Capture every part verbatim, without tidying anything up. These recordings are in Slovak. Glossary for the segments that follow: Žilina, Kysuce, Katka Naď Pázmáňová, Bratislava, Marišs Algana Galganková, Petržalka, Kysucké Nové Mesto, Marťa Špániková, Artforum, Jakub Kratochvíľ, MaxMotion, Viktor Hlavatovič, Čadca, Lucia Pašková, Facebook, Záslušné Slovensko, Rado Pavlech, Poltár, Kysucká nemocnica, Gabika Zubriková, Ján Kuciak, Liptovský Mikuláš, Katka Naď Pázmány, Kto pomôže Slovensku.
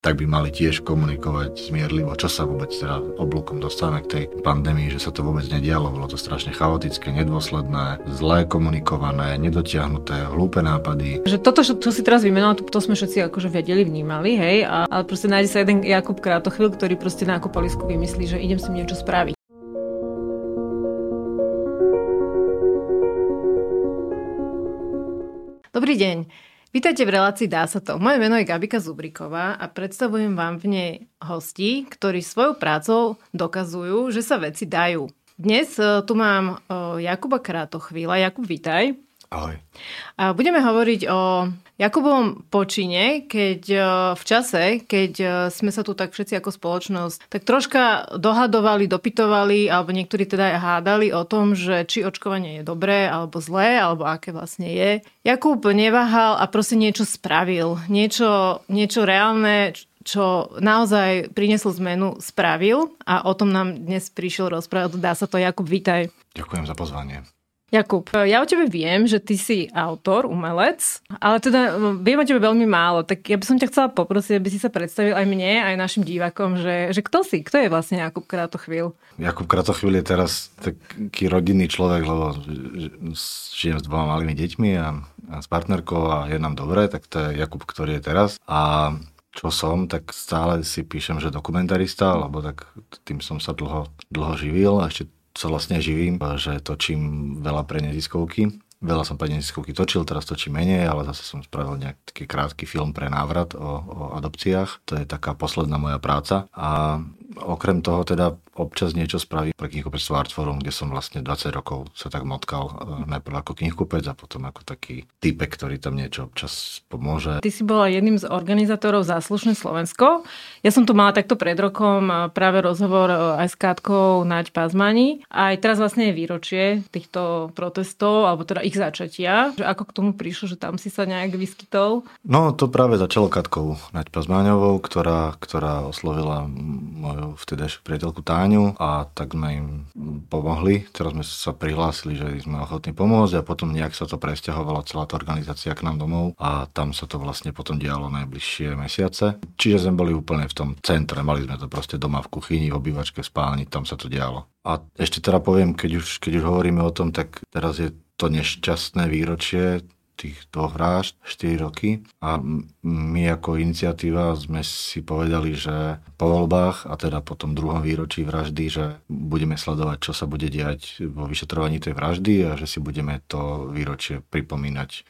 tak by mali tiež komunikovať zmierlivo, čo sa vôbec teda oblúkom dostávame k tej pandémii, že sa to vôbec nedialo, bolo to strašne chaotické, nedôsledné, zlé komunikované, nedotiahnuté, hlúpe nápady. Že toto, čo, čo si teraz vymenoval, to, to sme všetci akože vedeli, vnímali, hej, a, ale proste nájde sa jeden Jakub Kratochvíľ, ktorý proste na kúpalisku vymyslí, že idem si niečo spraviť. Dobrý deň. Vítajte v relácii Dá sa to. Moje meno je Gabika Zubriková a predstavujem vám v nej hostí, ktorí svojou prácou dokazujú, že sa veci dajú. Dnes tu mám Jakuba Kratochvíľa. Jakub, vítaj. Ahoj. A budeme hovoriť o Jakubovom počine, keď v čase, keď sme sa tu tak všetci ako spoločnosť tak troška dohadovali, dopytovali, alebo niektorí teda aj hádali o tom, že či očkovanie je dobré, alebo zlé, alebo aké vlastne je. Jakub neváhal a proste niečo spravil. Niečo, niečo reálne, čo naozaj priniesol zmenu, spravil a o tom nám dnes prišiel rozprávať. Dá sa to. Jakub, vítaj. Ďakujem za pozvanie. Jakub, ja o tebe viem, že ty si autor, umelec, ale teda viem o tebe veľmi málo, tak ja by som ťa chcela poprosiť, aby si sa predstavil aj mne, aj našim divákom, že, že kto si, kto je vlastne Jakub Kratochvíľ? Jakub Kratochvíľ je teraz taký rodinný človek, lebo žijem s dvoma malými deťmi a, a s partnerkou a je nám dobré, tak to je Jakub, ktorý je teraz. A čo som, tak stále si píšem, že dokumentarista, lebo tak tým som sa dlho, dlho živil a ešte sa vlastne živím, že točím veľa pre neziskovky. Veľa som pre neziskovky točil, teraz točím menej, ale zase som spravil nejaký krátky film pre návrat o, o adopciách. To je taká posledná moja práca. A okrem toho teda občas niečo spravím pre knihkupectvo Artforum, kde som vlastne dvadsať rokov sa tak motkal najprv ako knihkupec a potom ako taký týpek, ktorý tam niečo občas pomôže. Ty si bola jedným z organizátorov Záslušné Slovensko. Ja som tu mala takto pred rokom práve rozhovor aj s Katkou Naď Pázmány. Aj teraz vlastne je výročie týchto protestov, alebo teda ich začatia. Že ako k tomu prišlo, že tam si sa nejak vyskytol? No to práve začalo Katkou Naď Pázmáňovou, ktorá, ktorá oslovila moju vtedajšiu priateľku Táňu a tak sme im pomohli. Teraz sme sa prihlásili, že sme ochotní pomôcť a potom nejak sa to presťahovala celá tá organizácia k nám domov a tam sa to vlastne potom dialo najbližšie mesiace. Čiže sme boli úplne v tom centre, mali sme to proste doma v kuchyni, v obývačke, v spálni, tam sa to dialo. A ešte teda poviem, keď už, keď už hovoríme o tom, tak teraz je to nešťastné výročie tých dvoch vražd, štyri roky. A my ako iniciatíva sme si povedali, že po voľbách a teda po tom druhom výročí vraždy, že budeme sledovať, čo sa bude diať vo vyšetrovaní tej vraždy a že si budeme to výročie pripomínať,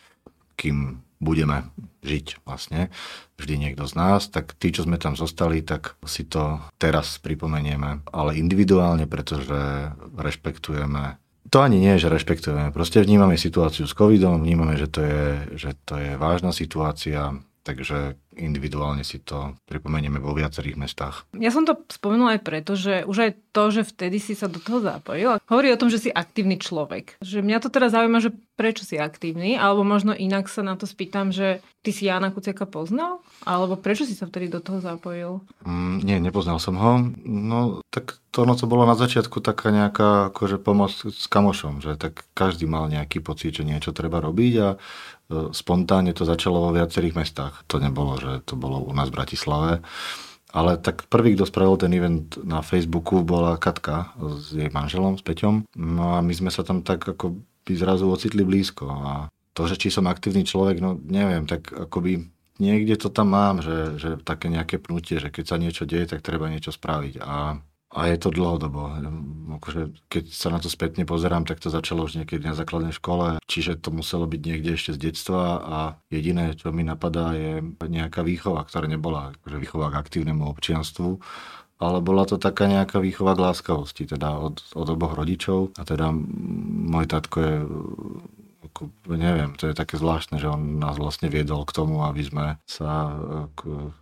kým budeme žiť vlastne, vždy niekto z nás, tak tí, čo sme tam zostali, tak si to teraz pripomenieme, ale individuálne, pretože rešpektujeme. To ani nie, že rešpektujeme, proste vnímame situáciu s covidom, vnímame, že to je, že to je vážna situácia, takže individuálne si to pripomenieme vo viacerých mestách. Ja som to spomenula aj preto, že už aj to, že vtedy si sa do toho zapojil, hovorí o tom, že si aktívny človek. Že mňa to teraz zaujíma, že prečo si aktívny, alebo možno inak sa na to spýtam, že ty si Jána Kuciaka poznal? Alebo prečo si sa vtedy do toho zapojil? Mm, nie, nepoznal som ho. No, tak to, no, to bolo na začiatku taká nejaká akože pomoc s kamošom, že tak každý mal nejaký pocit, že niečo treba robiť a spontánne to začalo vo viacerých mestách. To nebolo, že to bolo u nás v Bratislave. Ale tak prvý, kto spravil ten event na Facebooku, bola Katka s jej manželom, s Peťom. No a my sme sa tam tak ako by zrazu ocitli blízko. A to, že či som aktívny človek, no neviem, tak akoby niekde to tam mám, že, že také nejaké pnutie, že keď sa niečo deje, tak treba niečo spraviť. A A je to dlhodobo. Keď sa na to spätne pozerám, tak to začalo už niekedy na základnej škole, čiže to muselo byť niekde ešte z detstva a jediné, čo mi napadá, je nejaká výchova, ktorá nebola výchova k aktívnemu občianstvu, ale bola to taká nejaká výchova k láskavosti, teda od, od oboch rodičov. A teda môj tatko je, ako, neviem, to je také zvláštne, že on nás vlastne viedol k tomu, aby sme sa, ako,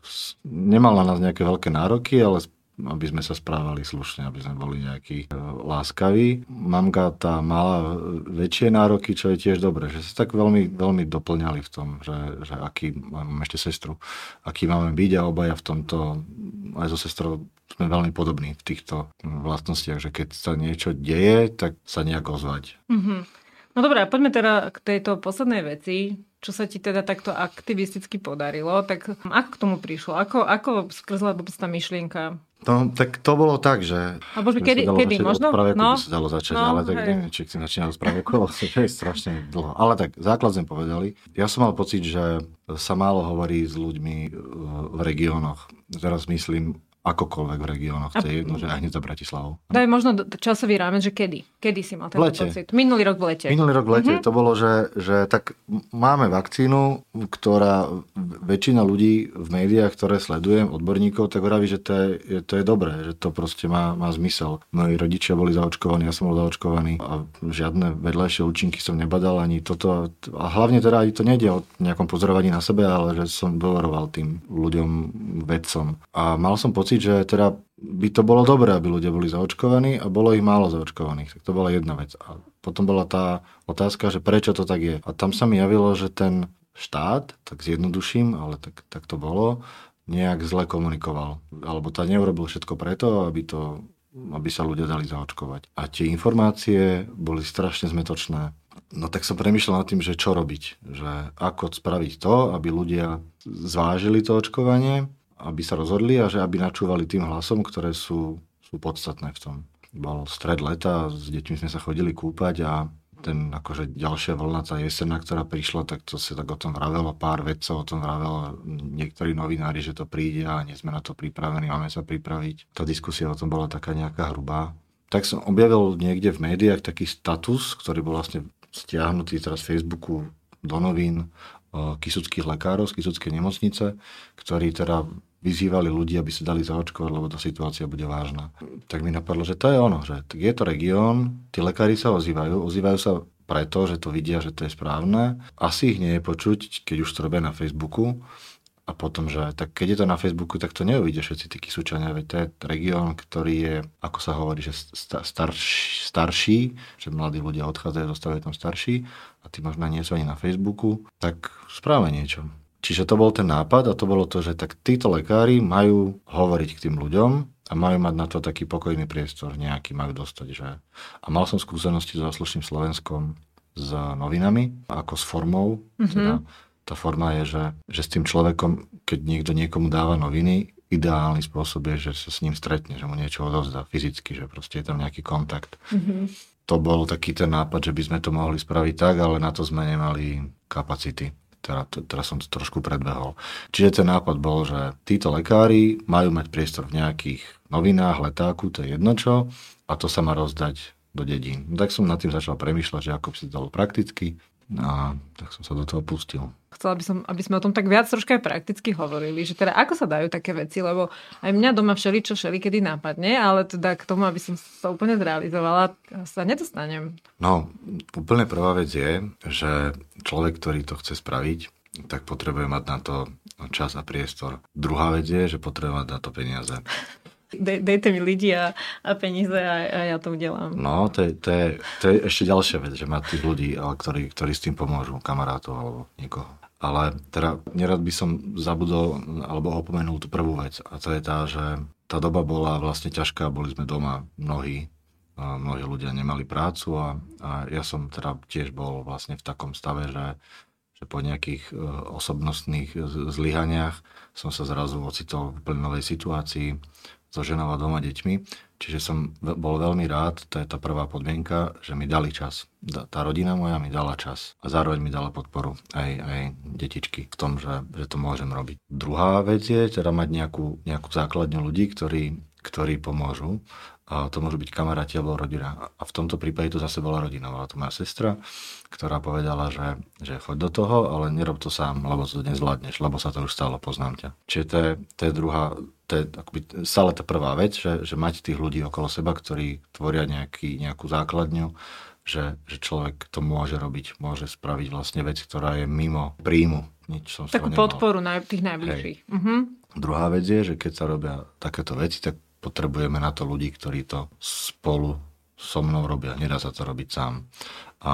nemal na nás nejaké veľké nároky, ale aby sme sa správali slušne, aby sme boli nejakí láskaví. Mamka tá mala väčšie nároky, čo je tiež dobré, že sa tak veľmi, veľmi doplňali v tom, že, že aký, mám ešte sestru, aký máme byť a obaja v tomto, aj so sestrou sme veľmi podobní v týchto vlastnostiach, že keď sa niečo deje, tak sa nejak ozvať. Mhm. No dobré, a poďme teda k tejto poslednej veci, čo sa ti teda takto aktivisticky podarilo, tak ako k tomu prišlo? Ako, ako skrzla vôbec tá myšlienka? No, tak to bolo tak, že... Alebo kedy, kedy možno? Práve no, by sa dalo začať, no, ale tak hej. Neviem, či si začínal z práve okolo, to je strašne dlho. Ale tak, základ sme povedali. Ja som mal pocit, že sa málo hovorí s ľuďmi v regiónoch. Teraz myslím, akokoľvek v regiónoch, to je jedno, že aj hneď za Bratislavou. Daj možno časový rámec, že kedy? Kedy si mal ten pocit? Minulý rok v lete. Minulý rok v lete, mm-hmm. To bolo, že, že tak máme vakcínu, ktorá väčšina ľudí v médiách, ktoré sledujem, odborníkov, tak hovorí, že to je, to je dobré, že to proste má, má zmysel. Moji rodičia boli zaočkovaní, ja som bol zaočkovaný a žiadne vedľajšie účinky som nebadal ani toto. A hlavne teda aj to nejde o nejakom pozorovaní na sebe, ale že som dôveroval tým ľuďom, vedcom. A mal som pocit, že teda by to bolo dobré, aby ľudia boli zaočkovaní a bolo ich málo zaočkovaných. Tak to bola jedna vec. A potom bola tá otázka, že prečo to tak je. A tam sa mi javilo, že ten štát, tak zjednoduším, ale tak, tak to bolo, nejak zle komunikoval. Alebo tá neurobil všetko preto, aby to, aby sa ľudia dali zaočkovať. A tie informácie boli strašne zmetočné. No tak som premýšľal nad tým, že čo robiť. Že ako spraviť to, aby ľudia zvážili to očkovanie, aby sa rozhodli a že aby načúvali tým hlasom, ktoré sú, sú podstatné v tom. Bol stred leta, s deťmi sme sa chodili kúpať a ten akože ďalšia vlna, tá jesenná, ktorá prišla, tak to sa tak o tom vravelo, pár vedcov o tom vravelo, niektorí novinári, že to príde a nie sme na to pripravení, máme sa pripraviť. Tá diskusia o tom bola taká nejaká hrubá. Tak som objavil niekde v médiách taký status, ktorý bol vlastne stiahnutý teraz z Facebooku do novín kysuckých lekárov z Kysuckej nemocnice, ktorí teda vyzývali ľudí, aby sa dali zaočkovať, lebo tá situácia bude vážna. Tak mi napadlo, že to je ono, že je to región, tí lekári sa ozývajú, ozývajú sa preto, že to vidia, že to je správne. Asi ich nie je počuť, keď už to robia na Facebooku a potom, že tak keď je to na Facebooku, tak to neuvidia všetci tí Kysučania, veď to je región, ktorý je, ako sa hovorí, že star, star, starší, že mladí ľudia odchádzajú, zostávajú tam starší a tí možno nie sú ani na Facebooku, tak správne niečo. Čiže to bol ten nápad a to bolo to, že tak títo lekári majú hovoriť k tým ľuďom a majú mať na to taký pokojný priestor, nejaký majú dostať. Že? A mal som skúsenosti so Záslušným Slovenskom s novinami, ako s formou. Mm-hmm. Teda tá forma je, že, že s tým človekom, keď niekto niekomu dáva noviny, ideálny spôsob je, že sa s ním stretne, že mu niečo odovzdá fyzicky, že proste je tam nejaký kontakt. Mm-hmm. To bol taký ten nápad, že by sme to mohli spraviť tak, ale na to sme nemali kapacity. Teraz teda som to trošku predbehol. Čiže ten nápad bol, že títo lekári majú mať priestor v nejakých novinách, letáku, to je jedno čo, a to sa má rozdať do dedín. No, tak som nad tým začal premýšľať, že ako by sa to dalo prakticky, a tak som sa do toho pustil. Chcela by som, aby sme o tom tak viac troška aj prakticky hovorili, že teda ako sa dajú také veci, lebo aj mňa doma všeličo všelikedy nápadne, ale teda k tomu, aby som to úplne zrealizovala, sa nedostanem. No, úplne prvá vec je, že človek, ktorý to chce spraviť, tak potrebuje mať na to čas a priestor. Druhá vec je, že potrebuje mať na to peniaze. Dej, dejte mi lidi a, a peniaze a, a ja to udelám. No, to je, to je, to je ešte ďalšia vec, že má tých ľudí, ale ktorí, ktorí s tým pomôžu, kamarátov alebo niekoho. Ale teda nerad by som zabudol alebo opomenul tú prvú vec a to je tá, že tá doba bola vlastne ťažká, boli sme doma mnohí, mnohí ľudia nemali prácu a, a ja som teda tiež bol vlastne v takom stave, že že po nejakých osobnostných zlyhaniach som sa zrazu ocitol v úplne novej situácii so ženou a dvoma deťmi. Čiže som bol veľmi rád, to je tá prvá podmienka, že mi dali čas. Tá rodina moja mi dala čas a zároveň mi dala podporu aj, aj detičky v tom, že, že to môžem robiť. Druhá vec je teda mať nejakú, nejakú základňu ľudí, ktorí, ktorí pomôžu. A to môžu byť kamaráti alebo rodina. A v tomto prípade to zase bola rodina. Bola to moja sestra, ktorá povedala, že, že choď do toho, ale nerob to sám, lebo to nezvládneš, lebo sa to už stalo, poznám ťa. Čiže to je, to je druhá, to je akoby stále tá prvá vec, že, že mať tých ľudí okolo seba, ktorí tvoria nejaký, nejakú základňu, že, že človek to môže robiť, môže spraviť vlastne vec, ktorá je mimo príjmu. Nič som takú podporu na tých najbližších. Uh-huh. Druhá vec je, že keď sa robia takéto veci, tak potrebujeme na to ľudí, ktorí to spolu so mnou robia. Nedá sa to robiť sám. A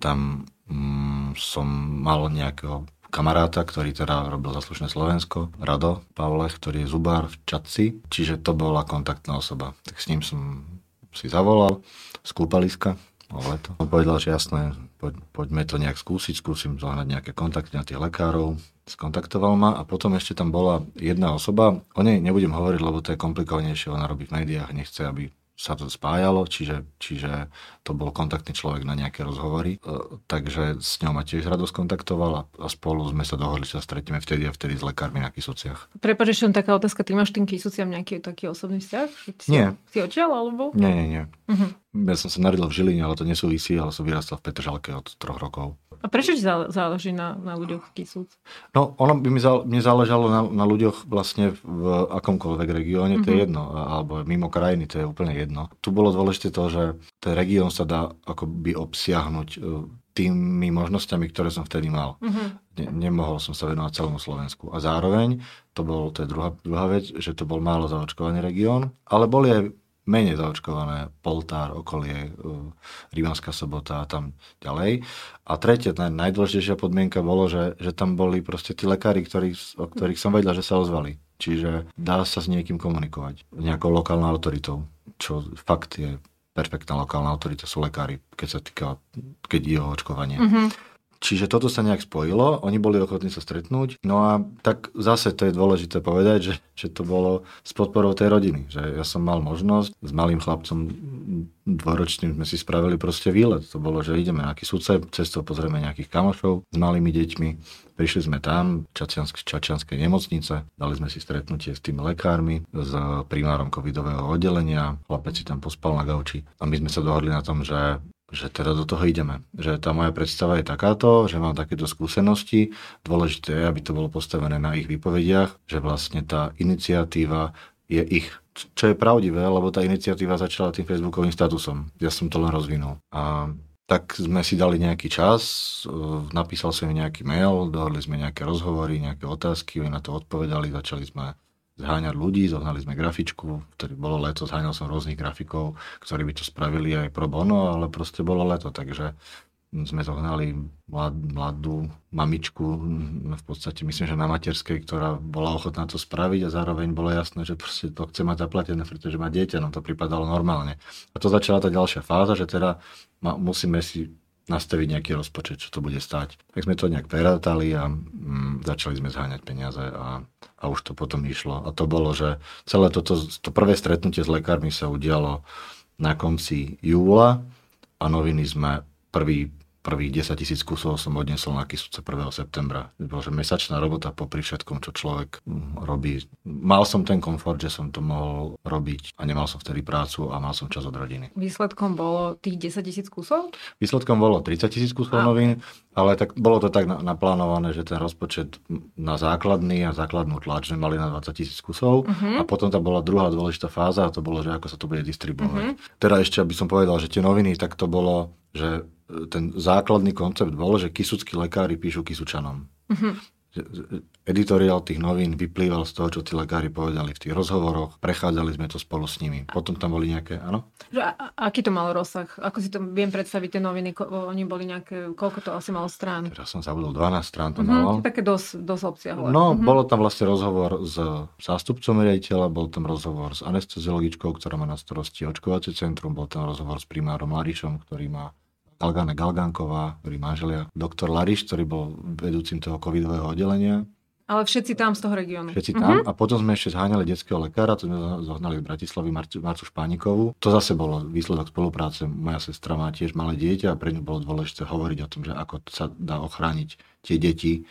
tam mm, som mal nejakého kamaráta, ktorý teda robil Záslušné Slovensko, Rado Pavlech, ktorý je zubár v Čadci. Čiže to bola kontaktná osoba. Tak s ním som si zavolal z kúpaliska. leto. On povedal, že jasné, poď, poďme to nejak skúsiť, skúsim zohnať nejaké kontakty na tých lekárov. Skontaktoval ma a potom ešte tam bola jedna osoba, o nej nebudem hovoriť, lebo to je komplikovanejšie, ona robí v médiách, nechce, aby sa to spájalo, čiže, čiže to bol kontaktný človek na nejaké rozhovory. E, takže s ňou ma tiež Rado skontaktoval a spolu sme sa dohodli, že sa stretneme vtedy a vtedy s lekármi na Kysuciach. Prepáč, ešte taká otázka, ty máš tým Kysuciam nejaký taký osobný vzťah? Ty nie. Si odtiaľ alebo? Nie, nie, nie. Uh-huh. Ja som sa narodil v Žiline, ale to nesúvisí, ale som vyrastal v Petržalke od troch rokov. A prečo ti záleží na, na ľuďoch Kysuc? No, ono by mi zále, mne záležalo na, na ľuďoch vlastne v akomkoľvek regióne, mm-hmm. to je jedno, alebo mimo krajiny, to je úplne jedno. Tu bolo dôležité to, že ten región sa dá akoby obsiahnuť tými možnosťami, ktoré som vtedy mal. Mm-hmm. Ne, nemohol som sa venovať celému Slovensku. A zároveň, to bol, to je druhá, druhá vec, že to bol málo zaočkovaný región, ale boli aj menej zaočkované, Poltár, okolie, Rímanská Sobota a tam ďalej. A tretia, najdôležitejšia podmienka bolo, že, že tam boli proste tí lekári, ktorí, o ktorých som vedel, že sa ozvali. Čiže dá sa s niekým komunikovať, nejakou lokálnou autoritou, čo fakt je perfektná lokálna autorita, sú lekári, keď sa týka, keď je o očkovanie. Mm-hmm. Čiže toto sa nejak spojilo, oni boli ochotní sa stretnúť. No a tak zase to je dôležité povedať, že, že to bolo s podporou tej rodiny. Že ja som mal možnosť, s malým chlapcom dvoročným sme si spravili proste výlet. To bolo, že ideme na Kysuce, cestou pozrieme nejakých kamošov s malými deťmi. Prišli sme tam, Čadčiansk, Čadčianskej nemocnice, dali sme si stretnutie s tými lekármi, s primárom covidového oddelenia, chlapec si tam pospal na gauči. A my sme sa dohodli na tom, že že teda do toho ideme. Že tá moja predstava je takáto, že mám takéto skúsenosti. Dôležité je, aby to bolo postavené na ich výpovediach, že vlastne tá iniciatíva je ich. Čo je pravdivé, lebo tá iniciatíva začala tým facebookovým statusom. Ja som to len rozvinul. A tak sme si dali nejaký čas, napísal som im nejaký mail, dohodli sme nejaké rozhovory, nejaké otázky, oni na to odpovedali, začali sme zháňať ľudí, zohnali sme grafičku, ktorý bolo leto, zháňal som rôznych grafikov, ktorí by to spravili aj pro bono, ale proste bolo leto, takže sme zohnali mlad, mladú mamičku, v podstate myslím, že na materskej, ktorá bola ochotná to spraviť a zároveň bolo jasné, že proste to chce mať zaplatené, pretože má dieťa, nám to pripadalo normálne. A to začala tá ďalšia fáza, že teda ma, musíme si nastaviť nejaký rozpočet, čo to bude stáť. Tak sme to nejak prerátali a mm, začali sme zháňať peniaze a, a už to potom išlo. A to bolo, že celé toto, to prvé stretnutie s lekármi sa udialo na konci júla a noviny sme prvý, prvých desaťtisíc kusov som odnesol na Kysuce prvého septembra. Bože, mesačná robota popri všetkom, čo človek robí. Mal som ten komfort, že som to mohol robiť a nemal som vtedy prácu a mal som čas od rodiny. Výsledkom bolo tých desaťtisíc kusov? Výsledkom bolo tridsaťtisíc kusov a novín, ale tak, bolo to tak naplánované, že ten rozpočet na základný a základnú tlač sme mali na dvadsaťtisíc kusov uh-huh. a potom tá bola druhá dôležitá fáza a to bolo, že ako sa to bude distribuovať. Uh-huh. Teda ešte, aby som povedal, že tie noviny, tak to bolo, že ten základný koncept bol, že kysuckí lekári píšu Kysučanom. Mm-hmm. Editoriál tých novín vyplýval z toho, čo tí lekári povedali v tých rozhovoroch, prechádzali sme to spolu s nimi. Potom tam boli nejaké, áno? A, a, aký to mal rozsah? Ako si to viem predstaviť, tie noviny, ko, oni boli nejaké, koľko to asi malo strán? Teraz som zabudol, dvanásť strán to mm-hmm. malo. Také dosť, dosť obsiahle. No, mm-hmm. bolo tam vlastne rozhovor s zástupcom riaditeľa, bol tam rozhovor s anesteziologičkou, ktorá má na starosti očkovacie centrum, bol tam rozhovor s primárom Marišom, ktorý má Algana Galganková, ktorý manželia, doktor Lariš, ktorý bol vedúcim toho covidového oddelenia. Ale všetci tam z toho regiónu. Všetci tam. Uh-huh. A potom sme ešte zháňali detského lekára, to sme zohnali z Bratislavy Marťu, Marťu Špánikovú. To zase bolo výsledok spolupráce. Moja sestra má tiež malé dieťa a pre ňu bolo dôležité hovoriť o tom, že ako sa dá ochrániť tie deti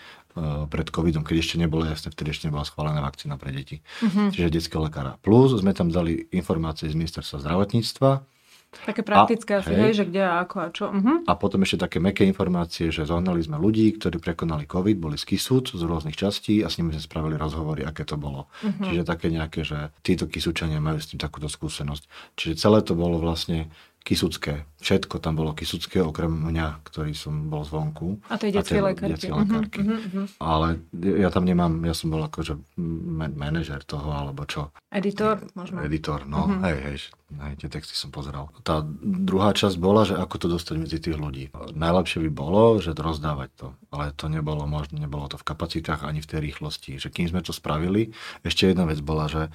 pred covidom, keď ešte nebolo jasné, vtedy ešte nebola schválená vakcína pre deti. Uh-huh. Čiže detského lekára. Plus sme tam dali informácie z ministerstva zdravotníctva. Také praktické a, asi, hej, že kde a ako a čo. Uh-huh. A potom ešte také mäkké informácie, že zohnali sme ľudí, ktorí prekonali COVID, boli z Kysuc, z rôznych častí a s nimi sme spravili rozhovory, aké to bolo. Uh-huh. Čiže také nejaké, že títo Kysučania majú s tým takúto skúsenosť. Čiže celé to bolo vlastne kysucké. Všetko tam bolo kysucké, okrem mňa, ktorý som bol zvonku. A to je detské lekárky. Uh-huh, uh-huh. Ale ja tam nemám, ja som bol akože manažer toho, alebo čo. Editor možno. Editor, no, uh-huh. hej, hej. Aj tie texty som pozeral. Tá druhá časť bola, že ako to dostať medzi tých ľudí. Najlepšie by bolo, že rozdávať to, ale to nebolo možné, nebolo to v kapacitách ani v tej rýchlosti. Že kým sme to spravili, ešte jedna vec bola, že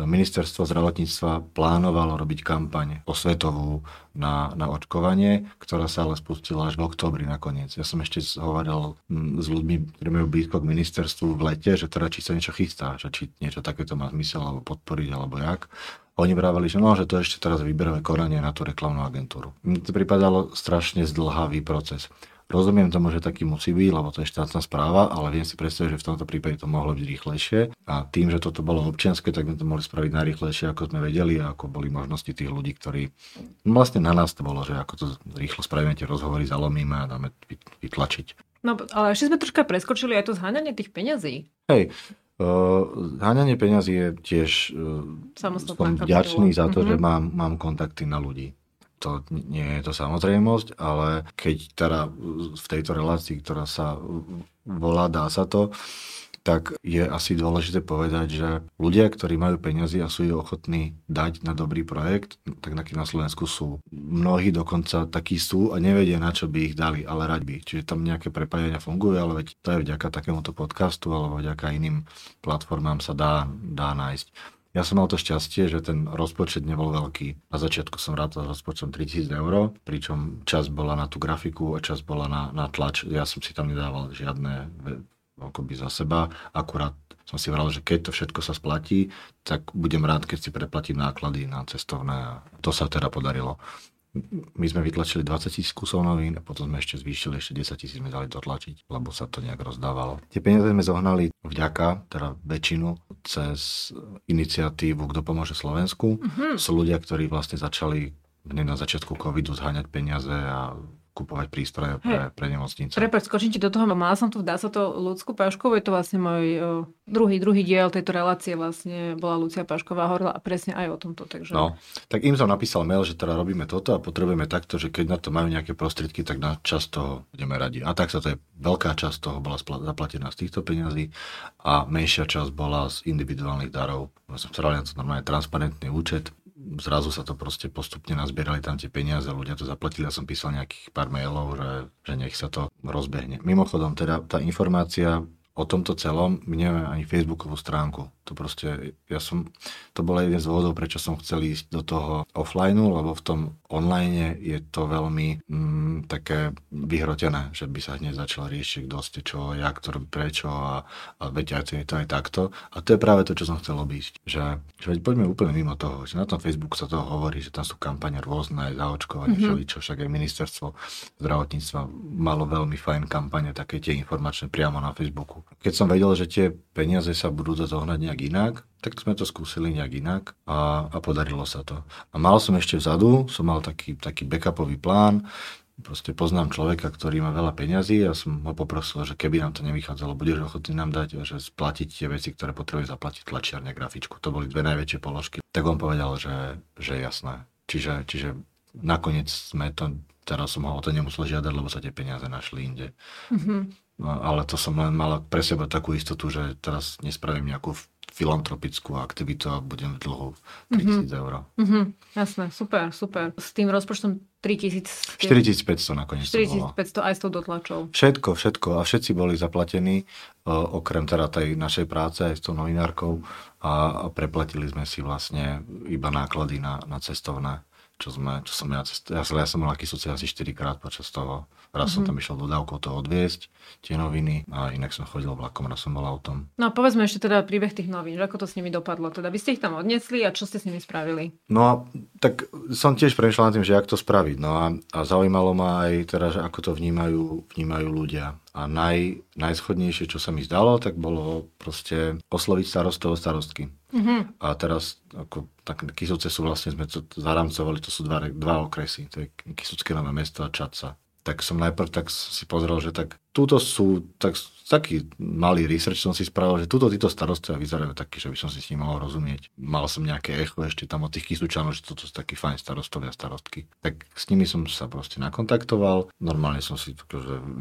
ministerstvo zdravotníctva plánovalo robiť kampaň osvetovú na, na očkovanie, ktorá sa ale spustila až v októbri nakoniec. Ja som ešte hovoril s ľuďmi, ktorí majú blízko k ministerstvu v lete, že teda či sa niečo chystá, že či niečo takéto má zmysel alebo podporiť alebo jak. Oni vravali, že no, že to ešte teraz výberové konanie na tú reklamnú agentúru. Mne to pripadalo strašne zdlhavý proces. Rozumiem tomu, že taký musí byť, lebo to je štátna správa, ale viem si predstaviť, že v tomto prípade to mohlo byť rýchlejšie. A tým, že toto bolo občianske, tak sme to mohli spraviť najrýchlejšie, ako sme vedeli a ako boli možnosti tých ľudí, ktorí... No vlastne na nás to bolo, že ako to rýchlo spravíme, tie rozhovory zalomíme a dáme vytlačiť. No, ale ešte sme troška preskočili aj to zháňanie tých peňazí. Hej. Uh, háňanie peňazí je tiež uh, som vďačný za to, mm-hmm. že mám, mám kontakty na ľudí. To nie je to samozrejmosť, ale keď teda v tejto relácii, ktorá sa volá Dá sa to, tak je asi dôležité povedať, že ľudia, ktorí majú peniaze a sú ich ochotní dať na dobrý projekt, tak takí na Slovensku sú. Mnohí dokonca takí sú a nevedia, na čo by ich dali, ale radi by. Čiže tam nejaké prepájania fungujú, ale veď to je vďaka takémuto podcastu alebo vďaka iným platformám sa dá, dá nájsť. Ja som mal to šťastie, že ten rozpočet nebol veľký. Na začiatku som rátal s rozpočtom tritisíc eur, pričom časť bola na tú grafiku a časť bola na, na tlač. Ja som si tam nedával žiadne akoby za seba. Akurát som si vral, že keď to všetko sa splatí, tak budem rád, keď si preplatím náklady na cestovné. To sa teda podarilo. My sme vytlačili dvadsaťtisíc kusov novín a potom sme ešte zvýšili, ešte desaťtisíc sme dali dotlačiť, lebo sa to nejak rozdávalo. Tie peniaze sme zohnali vďaka, teda väčšinu, cez iniciatívu Kto pomôže Slovensku. Mm-hmm. Sú ľudia, ktorí vlastne začali hneď na začiatku covidu zháňať peniaze a kupovať prístroje pre, pre nemocnice. Prepáč, skočím ti do toho, mala som tu, dá sa to, Luciu Paškovú, je to vlastne môj uh, druhý, druhý diel tejto relácie, vlastne bola Lucia Pašková, hovorila presne aj o tomto. Takže... No, tak im som napísal mail, že teda robíme toto a potrebujeme takto, že keď na to majú nejaké prostriedky, tak na časť toho budeme radi. A tak sa to je, veľká časť toho bola spla- zaplatená z týchto peňazí a menšia časť bola z individuálnych darov. My som chcel na to normálne transparentný účet. Zrazu sa to proste postupne nazbierali tam tie peniaze, ľudia to zaplatili, ja som písal nejakých pár mailov, že, že nech sa to rozbehne. Mimochodom, teda tá informácia o tomto celom, my nemáme ani Facebookovú stránku. To proste, ja som, to bol jeden z dôvodov, prečo som chcel ísť do toho offline, lebo v tom online je to veľmi mm, také vyhrotené, že by sa hneď začal riešiť, kto ste čo, jak to robí, prečo a, a veď aj to aj takto. A to je práve to, čo som chcel obísť. Že, že poďme úplne mimo toho, že na tom Facebooku sa toho hovorí, že tam sú kampane rôzne, zaočkovanie, mm-hmm. čo však aj ministerstvo zdravotníctva malo veľmi fajn kampane, také tie informačné priamo na Facebooku. Keď som vedel, že tie peniaze sa budú zohnať nejak inak, tak sme to skúsili nejak inak a, a podarilo sa to. A mal som ešte vzadu, som mal taký, taký backupový plán, proste poznám človeka, ktorý má veľa peňazí a som ho poprosil, že keby nám to nevychádzalo, budeš ochotný nám dať, že splatiť tie veci, ktoré potrebuje zaplatiť, tlačiarne, grafičku. To boli dve najväčšie položky. Tak on povedal, že, že jasné. Čiže, čiže nakoniec sme to, teraz som ho o to nemusel žiadať, lebo sa tie peniaze našli inde. Mm-hmm. Ale to som len mala pre seba takú istotu, že teraz nespravím nejakú filantropickú aktivitu a budem v dlhu tritisíc mm-hmm. eur. Mm-hmm. Jasné, super, super. S tým rozpočtom tritisíc... štyritisícpäťsto nakoniec to bolo. štyritisícpäťsto aj s tou dotlačou. Všetko, všetko. A všetci boli zaplatení, okrem teda tej našej práce aj s tou novinárkou a preplatili sme si vlastne iba náklady na, na cestovné. Čo, sme, čo som ja, ja, ja som mal na Kysuce asi štyrikrát počas toho. Raz mm-hmm. som tam išiel dodávkou to odviesť, tie noviny, a inak som chodil vlakom, raz som bol autom. No a povedzme ešte teda príbeh tých novín, že ako to s nimi dopadlo? Teda vy ste ich tam odnesli a čo ste s nimi spravili? No a tak som tiež premýšľal nad tým, že jak to spraviť. No a, a zaujímalo ma aj teda, že ako to vnímajú, vnímajú ľudia. A naj, najschodnejšie, čo sa mi zdalo, tak bolo proste osloviť starostov a starostky. Mm-hmm. A teraz, ako, tak Kysuce sú vlastne, sme to zaramcovali, to sú dva, dva okresy, to je Kysucké Nové Mesto a Čadca. Tak som najprv tak si pozrel, že tak túto sú, tak, taký malý research som si spravil, že túto títo starostovia vyzerajú taký, že by som si s ním mohol rozumieť. Mal som nejaké echo ešte tam od tých Kysučanov, že toto sú takí fajn starostovia a starostky. Tak s nimi som sa proste nakontaktoval, normálne som si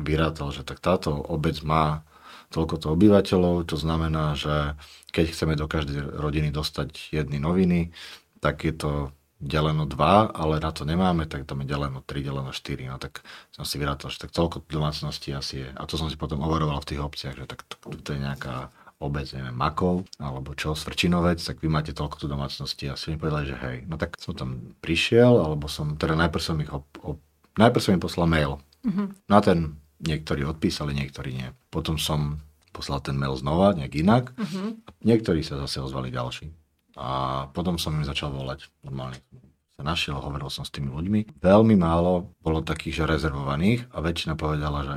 vyrátal, že tak táto obec má toľko to obyvateľov, to znamená, že keď chceme do každej rodiny dostať jedny noviny, tak je to deleno dva, ale na to nemáme, tak tam je deleno tri, deleno štyri. No tak som si vyrátal, že tak celko domácnosti asi je. A to som si potom overoval v tých obciach, že tak to je nejaká obec, neviem, Makov, alebo čo, Svrčinovec, tak vy máte toľko tu domácnosti. A si mi povedali, že hej. No tak som tam prišiel, alebo som, teda najprv som ich, op, op, najprv som im poslal mail. Mm-hmm. Na ten niektorí odpísali, niektorí nie. Potom som poslal ten mail znova, nejak inak. Mm-hmm. Niektorí sa zase ozvali ďalší. A potom som im začal volať. Normálne sa našiel, hovoril som s tými ľuďmi. Veľmi málo bolo takých, že rezervovaných a väčšina povedala, že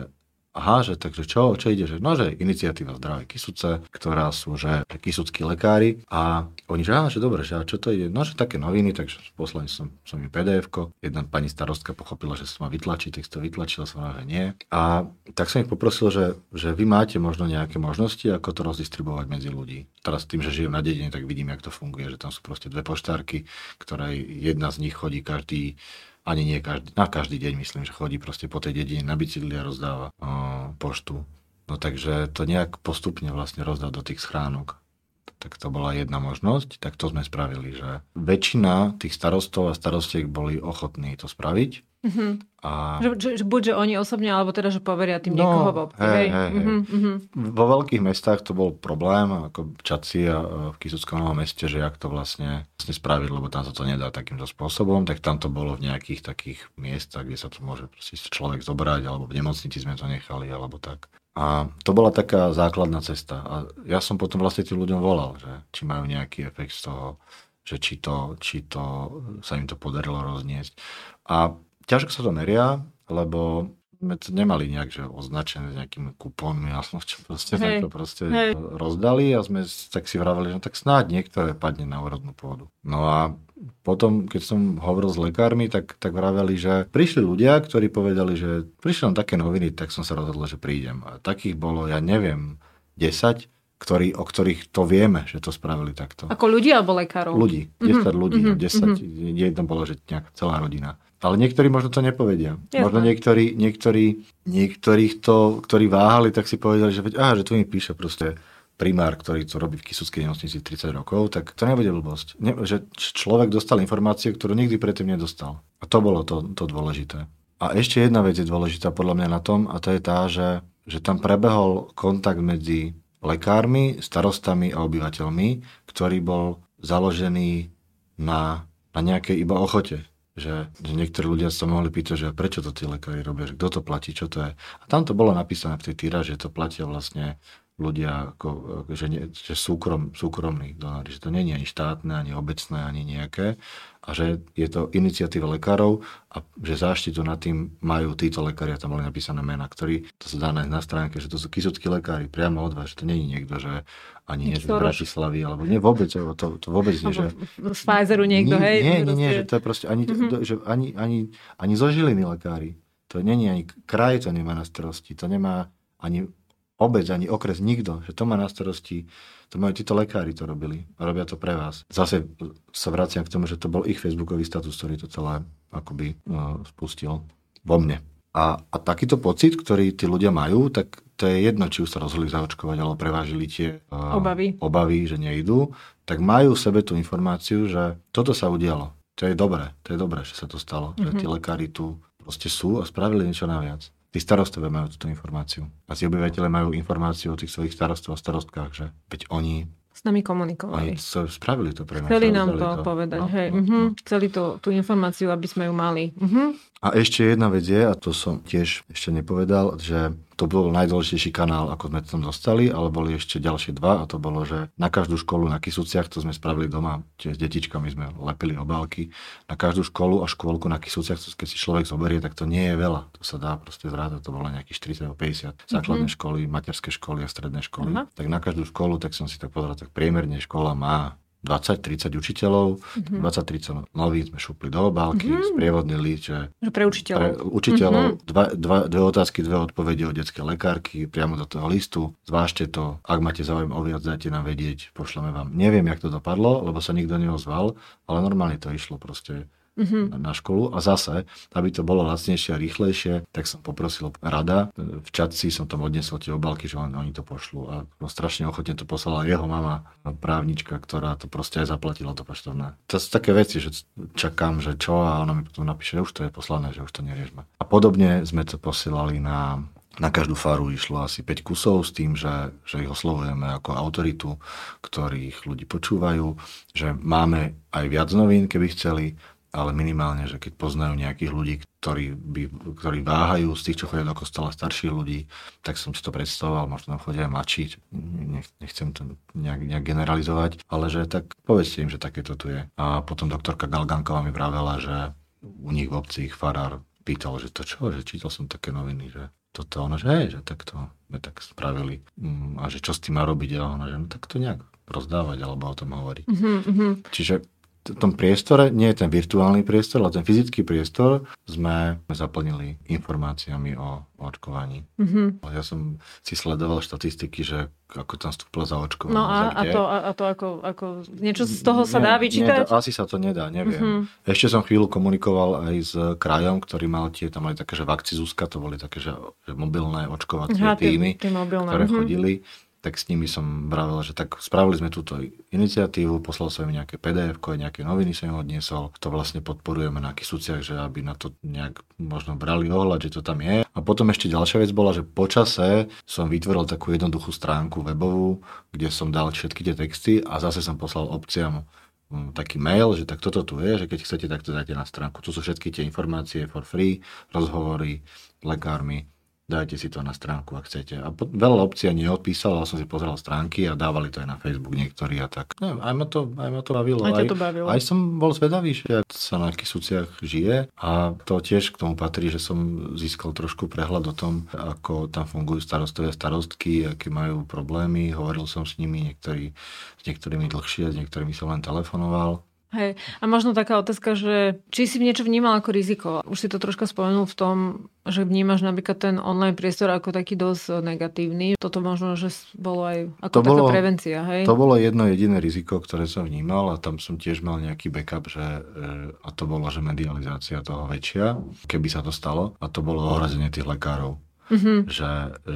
aha, že takže čo, čo ide, že no, že iniciatíva Zdravé Kysuce, ktorá sú, že kysuckí lekári a oni, že aha, že dobre, že čo to ide, no, že také noviny, takže poslal som, som im pé dé efko, jedna pani starostka pochopila, že sa ma vytlačí, tak to vytlačila, som ma, že nie. A tak som ich poprosil, že, že vy máte možno nejaké možnosti, ako to rozdistribuovať medzi ľudí. Teraz tým, že žijem na dedine, tak vidím, jak to funguje, že tam sú proste dve poštárky, ktoré jedna z nich chodí každý Ani nie každý, na každý deň myslím, že chodí proste po tej dedine na bicykli a rozdáva o, poštu. No takže to nejak postupne vlastne rozdá do tých schránok. Tak to bola jedna možnosť, tak to sme spravili, že väčšina tých starostov a starostiek boli ochotní to spraviť. Mm-hmm. A... Že, že, že buď, že oni osobne, alebo teda, že poveria tým no, niekoho v obci. Hej, hej, hej. Mm-hmm, mm-hmm. Vo veľkých mestách to bol problém, ako v Čadci a v Kysuckom Novom Meste, že jak to vlastne, vlastne spraviť, lebo tam sa to nedá takýmto spôsobom, tak tam to bolo v nejakých takých miestach, kde sa to môže si človek zobrať, alebo v nemocnici sme to nechali, alebo tak. A to bola taká základná cesta. A ja som potom vlastne tým ľuďom volal, že či majú nejaký efekt z toho, že či to, či to sa im to podarilo rozniesť. A ťažko sa to meria, lebo sme to nemali nejak, že označené nejakými kupónmi, a som čo proste, to proste Hej. rozdali a sme tak si vravali, že no, tak snáď niektoré padne na úrodnú pôdu. No a potom, keď som hovoril s lekármi, tak, tak vraveli, že prišli ľudia, ktorí povedali, že prišli nám také noviny, tak som sa rozhodol, že prídem. A takých bolo, ja neviem, desať, ktorí, o ktorých to vieme, že to spravili takto. Ako ľudí alebo lekárov? Ľudí. desať mm-hmm. ľudí, mm-hmm. desať, jedno bolo, že nejak celá rodina. Ale niektorí možno to nepovedia. Jasne. Možno niektorí, niektorí, niektorých to, ktorí váhali, tak si povedali, že, aha, že tu mi píše proste primár, ktorý to robí v Kysuckej nemocnici tridsať rokov, tak to nebude blbosť. Ne, že človek dostal informáciu, ktorú nikdy predtým nedostal. A to bolo to, to dôležité. A ešte jedna vec je dôležitá podľa mňa na tom, a to je tá, že, že tam prebehol kontakt medzi lekármi, starostami a obyvateľmi, ktorý bol založený na, na nejakej iba ochote. Že, že niektorí ľudia sa mohli pýtať, že prečo to tí lekári robia, že kto to platí, čo to je. A tam to bolo napísané v tej týraži, že to platia vlastne ľudia, ako, že, nie, že súkrom, súkromní donári, že to nie je ani štátne, ani obecné, ani nejaké. A že je to iniciatíva lekárov a že záštitu nad tým majú títo lekári, a tam boli napísané mená, ktorí, to sa dá nájsť na stránke, že to sú kysuckí lekári, priamo od vás, že to nie je niekto, že ani nie z Bratislavy, alebo nie vôbec, to, to vôbec nie, že... Z Pfizeru niekto, nie, hej? Nie, nie, nie, že to je proste, ani, mm-hmm. že ani, ani, ani zo Žiliny lekári, to nie je ani kraj, to nemá na starosti, to nemá ani obec, ani okres, nikto, že to má na starosti, to majú títo lekári, to robili a robia to pre vás. Zase sa vraciam k tomu, že to bol ich facebookový status, ktorý to celé akoby uh, spustil vo mne. A, a takýto pocit, ktorý tí ľudia majú, tak to je jedno, či už sa rozhodli zaočkovať, alebo prevážili tie uh, obavy. obavy, že nejdú, tak majú v sebe tú informáciu, že toto sa udialo. To je dobré, to je dobré, že sa to stalo. Mm-hmm. Že tí lekári tu proste sú a spravili niečo naviac. Tí starostové majú túto informáciu. A tí obyvateľe majú informáciu o tých svojich starostov a starostkách, že veď oni... S nami komunikovali. Oni spravili to pre nás. Chceli nám to, to povedať. No, hej. No, uh-huh. no. Chceli to, tú informáciu, aby sme ju mali. Uh-huh. A ešte jedna vec je, a to som tiež ešte nepovedal, že to bol najdôležitejší kanál, ako sme tam dostali, ale boli ešte ďalšie dva, a to bolo, že na každú školu na Kysuciach, to sme spravili doma, tie s detičkami sme lepili obálky, na každú školu a škôlku na Kysuciach, keď si človek zoberie, tak to nie je veľa. To sa dá proste zrátať, to bolo nejakých štyridsať päťdesiat základné mm-hmm. školy, materské školy a stredné školy. Aha. Tak na každú školu, tak som si tak pozeral, tak priemerne škola má dvadsať tridsať učiteľov, mm-hmm. dvadsať tridsať novín sme šupli do obálky, mm-hmm. sprievodnili, že... Pre učiteľov. Pre učiteľov, mm-hmm. dva, dva, dve otázky, dve odpovede od detskej lekárky, priamo do toho listu. Zvážte to, ak máte záujem o viac, dajte nám vedieť, pošleme vám. Neviem, jak to dopadlo, lebo sa nikto neozval, ale normálne to išlo proste. mm-hmm. na školu. A zase, aby to bolo lacnejšie a rýchlejšie, tak som poprosil Rada. V Čadci som tam odnesol tie obálky, že oni to pošlú. A strašne ochotne to poslala jeho mama, právnička, ktorá to proste aj zaplatila, to poštovné. To sú také veci, že čakám, že čo, a ona mi potom napíše, že už to je poslané, že už to neriešme. A podobne sme to posielali na... Na každú faru išlo asi päť kusov s tým, že, že ich oslovujeme ako autoritu, ktorých ľudí počúvajú, že máme aj viac novín, keby chceli, ale minimálne, že keď poznajú nejakých ľudí, ktorí, by, ktorí váhajú z tých, čo chodia do kostola, starších ľudí, tak som si to predstavoval, možno tam chodia aj mladší, nechcem to nejak, nejak generalizovať, ale že tak povedzte im, že takéto tu je. A potom doktorka Galganková mi pravila, že u nich v obci ich farár pýtal, že to čo, že čítal som také noviny, že toto, ono, že hej, že takto sme tak spravili. A že čo s tým má robiť? A ono, že no, tak to nejak rozdávať, alebo o tom hovoriť. Mm-hmm. Čiže v tom priestore, nie je ten virtuálny priestor, ale ten fyzický priestor sme zaplnili informáciami o, o očkovaní. Mm-hmm. Ja som si sledoval štatistiky, že ako tam vstúpla za očkovanie. No a, a, to, a, a to ako, ako... Niečo z toho sa nie, dá vyčítať? Nie, to, asi sa to nedá, neviem. Mm-hmm. Ešte som chvíľu komunikoval aj s krajom, ktorý mal tie, tam aj také, že vakcizúska, to boli také, že, že mobilné očkovacie Aha, týmy, tý, tý mobilné. ktoré mm-hmm. chodili. Tak s nimi som bravil, že tak spravili sme túto iniciatívu, poslal som im nejaké pé dé efko, nejaké noviny som im odniesol. To vlastne podporujeme na Kysuciach, že aby na to nejak možno brali ohľad, že to tam je. A potom ešte ďalšia vec bola, že po čase som vytvoril takú jednoduchú stránku webovú, kde som dal všetky tie texty a zase som poslal obciam taký mail, že tak toto tu je, že keď chcete, tak to dajte na stránku. Tu sú všetky tie informácie for free, rozhovory s lekármi. Dajte si to na stránku, ak chcete. A po, veľa obcí ani neodpísalo, ale som si pozeral stránky a dávali to aj na Facebook niektorí a tak. Neviem, aj ma to, aj ma to bavilo. Aj, aj, to bavilo. Aj som bol zvedavý, že sa na Kysuciach žije a to tiež k tomu patrí, že som získal trošku prehľad o tom, ako tam fungujú starostové starostky, aké majú problémy. Hovoril som s nimi, niektorí, s niektorými dlhšie, s niektorými som len telefonoval. Hej. A možno taká otázka, že či si niečo vnímal ako riziko? Už si to troška spomenul v tom, že vnímaš napríklad ten online priestor ako taký dosť negatívny. Toto možno, že bolo aj ako to taká bolo, prevencia, hej? To bolo jedno jediné riziko, ktoré som vnímal a tam som tiež mal nejaký backup, že, a to bola, že medializácia toho väčšia, keby sa to stalo, a to bolo ohrozenie tých lekárov. Mm-hmm. Že,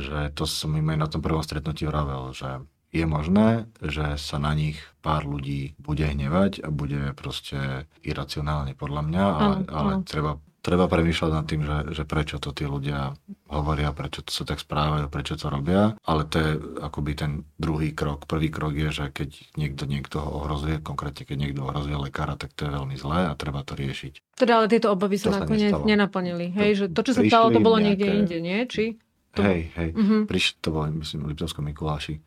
že to som im aj na tom prvom stretnutí vravel, že je možné, že sa na nich pár ľudí bude hnevať a bude proste iracionálne podľa mňa, ale, ale treba, treba premýšľať nad tým, že, že prečo to tí ľudia hovoria, prečo to sa tak správajú, prečo to robia. Ale to je akoby ten druhý krok. Prvý krok je, že keď niekto niektoho ohrozuje, konkrétne keď niekto ohrozuje lekára, tak to je veľmi zlé a treba to riešiť. Teda ale tieto obavy sa nakoniec nenaplnili. Hej, to, že to, čo sa stalo, to bolo niekde inde, nie? Či? To... Hej, hej. Mm-hmm. Prišli, to bolo, myslím, v Liptovskom Mikuláši.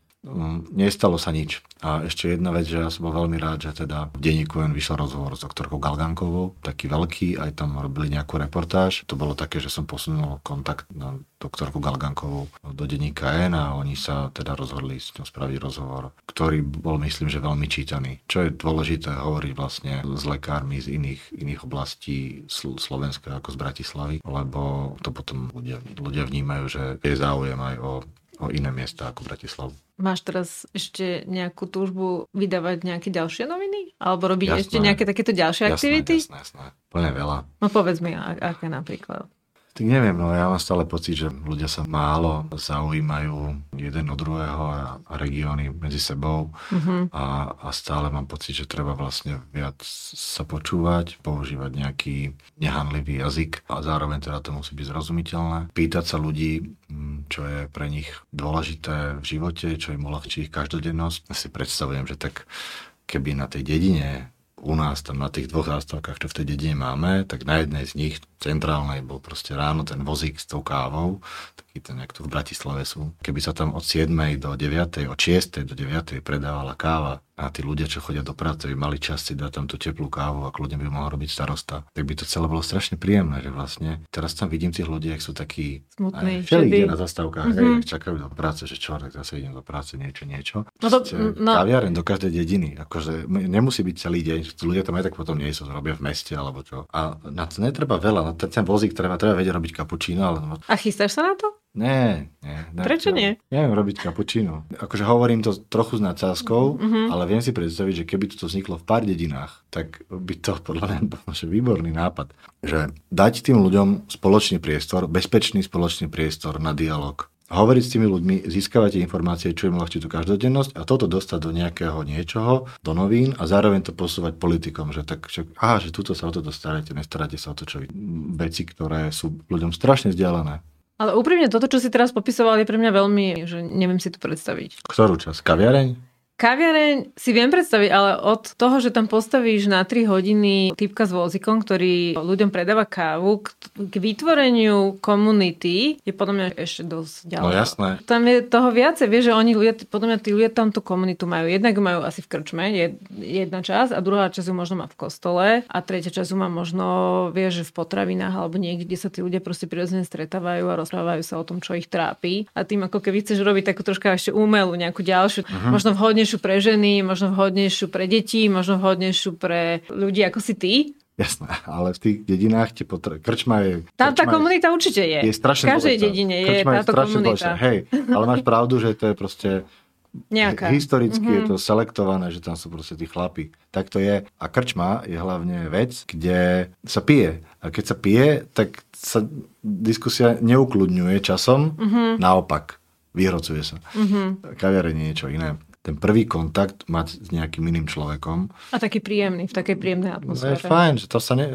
Nestalo sa nič. A ešte jedna vec, že ja som bol veľmi rád, že teda v denníku len vyšiel rozhovor s doktorkou Galgankovou, taký veľký, aj tam robili nejakú reportáž. To bolo také, že som posunul kontakt na doktorku Galgankovú do denníka en a oni sa teda rozhodli s ňou spraviť rozhovor, ktorý bol, myslím, že veľmi čítaný. Čo je dôležité hovoriť vlastne s lekármi z iných, iných oblastí Sl- Slovenska ako z Bratislavy, lebo to potom ľudia, ľudia vnímajú, že je záujem aj o o iné miesta ako Bratislavu. Máš teraz ešte nejakú túžbu vydávať nejaké ďalšie noviny? Alebo robiť jasné, ešte nejaké takéto ďalšie jasné, aktivity? Jasné, jasné, jasné. Plne veľa. No povedz mi, aké napríklad. Tak neviem, no ja mám stále pocit, že ľudia sa málo zaujímajú jeden od druhého a, a regióny medzi sebou mm-hmm. a, a stále mám pocit, že treba vlastne viac sa počúvať, používať nejaký nehanlivý jazyk a zároveň teda to musí byť zrozumiteľné. Pýtať sa ľudí, čo je pre nich dôležité v živote, čo im uľahčí ich každodennosť. Ja si predstavujem, že tak keby na tej dedine u nás tam na tých dvoch zástavkách, čo v tej dedine máme, tak na jednej z nich, centrálnej, bol proste ráno ten vozík s tou kávou, taký ten, jak tu v Bratislave sú. Keby sa tam od siedmej do deviatej, od šiestej do deviatej predávala káva a tí ľudia, čo chodia do práce, by mali čas si dať tam tú teplú kávu a kľudne by mohol robiť starosta, tak by to celé bolo strašne príjemné, že vlastne teraz tam vidím tých ľudí, ak sú takí smutní, všeli na zastávkach, mm-hmm. čakajú do práce, že čo, tak zase idem do práce, niečo, niečo. No to, no... Kaviareň do každej dediny, akože nemusí byť celý deň, ľudia tam aj tak potom nie sú, robia v meste alebo čo. A na to netreba veľa, na ten vozík treba, treba vedieť robiť kapučíno, ale... A chystáš sa na to? Nie, nie. Ne, Prečo nie? Ja viem robiť kapučino. Akože hovorím to trochu s nadsázkou, mm-hmm. ale viem si predstaviť, že keby to vzniklo v pár dedinách, tak by to podľa mňa bol výborný nápad. Že dať tým ľuďom spoločný priestor, bezpečný spoločný priestor na dialog. Hovoriť s tými ľuďmi, získavate informácie, čo im ľahčí tú každodennosť a toto dostať do nejakého niečoho, do novín a zároveň to posúvať politikom, že tak, že, aha, že tuto sa o to dostanete, nestaráte sa o to, čo veci, ktoré sú ľuďom strašne vzdialené. Ale úprimne toto, čo si teraz popisoval, je pre mňa veľmi, že neviem si to predstaviť. Ktorú časť? Kaviareň? Kaviareň si viem predstaviť, ale od toho, že tam postavíš na tri hodiny typka s vozikom, ktorý ľuďom predáva kávu, k vytvoreniu komunity je podľa mňa ešte dosť ďaleko. No jasné. Tam je toho viacej, vieš, že oni ľudia, podľa mňa tí ľudia tam tú komunitu majú. Jednak majú asi v krčme, jedna časť a druhá časť ju možno má v kostole a tretia časť ju má možno, vieš, že v potravinách alebo niekde, kde sa tí ľudia proste prirodzene stretávajú a rozprávajú sa o tom, čo ich trápi. A tým ako keby chceš robiť takú troška ešte umelú, nejakú ďalšiu, uh-huh. možno vhodnejšiu pre ženy, možno vhodnejšiu pre deti, možno vhodnejšiu pre ľudí ako si ty. Jasné, ale v tých dedinách tie potre... krčma je... Tá, krčma tá komunita je, určite je. Je strašne v každej dedine je táto komunita. Hej, ale máš pravdu, že to je proste... Nejaká. Historicky mm-hmm. je to selektované, že tam sú proste tí chlapi. Tak to je. A krčma je hlavne vec, kde sa pije. A keď sa pije, tak sa diskusia neukludňuje časom. Mm-hmm. Naopak, vyhrocuje sa. Mm-hmm. Kaviareň je niečo iné. Ten prvý kontakt mať s nejakým iným človekom. A taký príjemný, v takej príjemnej atmosfére. No je fajn, že to sa ne,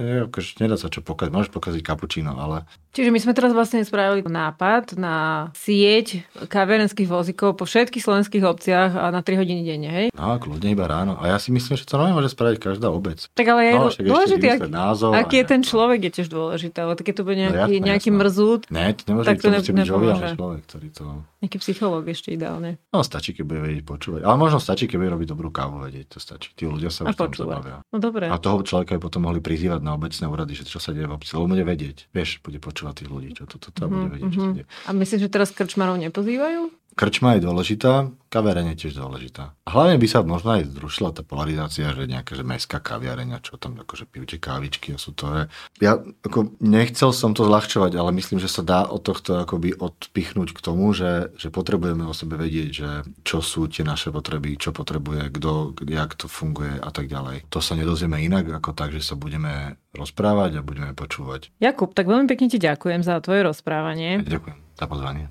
nedá sa čo pokaziť. Môžeš pokaziť kapučino, ale... Čiže my sme teraz vlastne spravili nápad na sieť kaviarenských vozíkov po všetkých slovenských obciach a na tri hodiny denne, hej? No, kľudne iba ráno. A ja si myslím, že to nové môže spraviť každá obec. Tak ale no, je dôležitý, ak, názov, aký je ten človek, je tiež dôležité. Ale keď to bude nejaký, no, jasné, nejaký jasné. mrzút, ne, to nemôže tak to ne, nepomôže. Človek, ktorý to... Nejaký psychológ ešte ideálne. No, stačí, keď bude vedieť počuť. Ale možno stačí, keby robiť dobrú kávu, vedieť, to stačí. Tí ľudia sa už tam zabavia. No dobre. A toho človeka by potom mohli prizývať na obecné úrady, že čo sa deje v obci, lebo bude vedieť. Vieš, bude počúvať tých ľudí, čo to to, to mm-hmm. bude vedieť, čo sa deje. A myslíš, že teraz krčmarov nepozývajú? Krčma je dôležitá, kaviareň je tiež dôležitá. A hlavne by sa možno aj zrušila tá polarizácia, že nejaká že mestská kaviareň, čo tam akože pijú tie kávičky a sú to. Je... Ja ako nechcel som to zľahčovať, ale myslím, že sa dá od tohto akoby odpichnúť k tomu, že, že potrebujeme o sebe vedieť, že čo sú tie naše potreby, čo potrebuje, kto, jak to funguje a tak ďalej. To sa nedozvieme inak ako tak, že sa budeme rozprávať a budeme počúvať. Jakub, tak veľmi pekne ti ďakujem za tvoje rozprávanie. Ďakujem za pozvanie.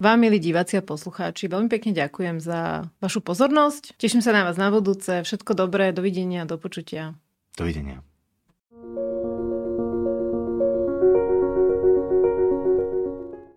Vám, milí diváci a poslucháči, veľmi pekne ďakujem za vašu pozornosť. Teším sa na vás na budúce. Všetko dobré, dovidenia, do počutia. Dovidenia.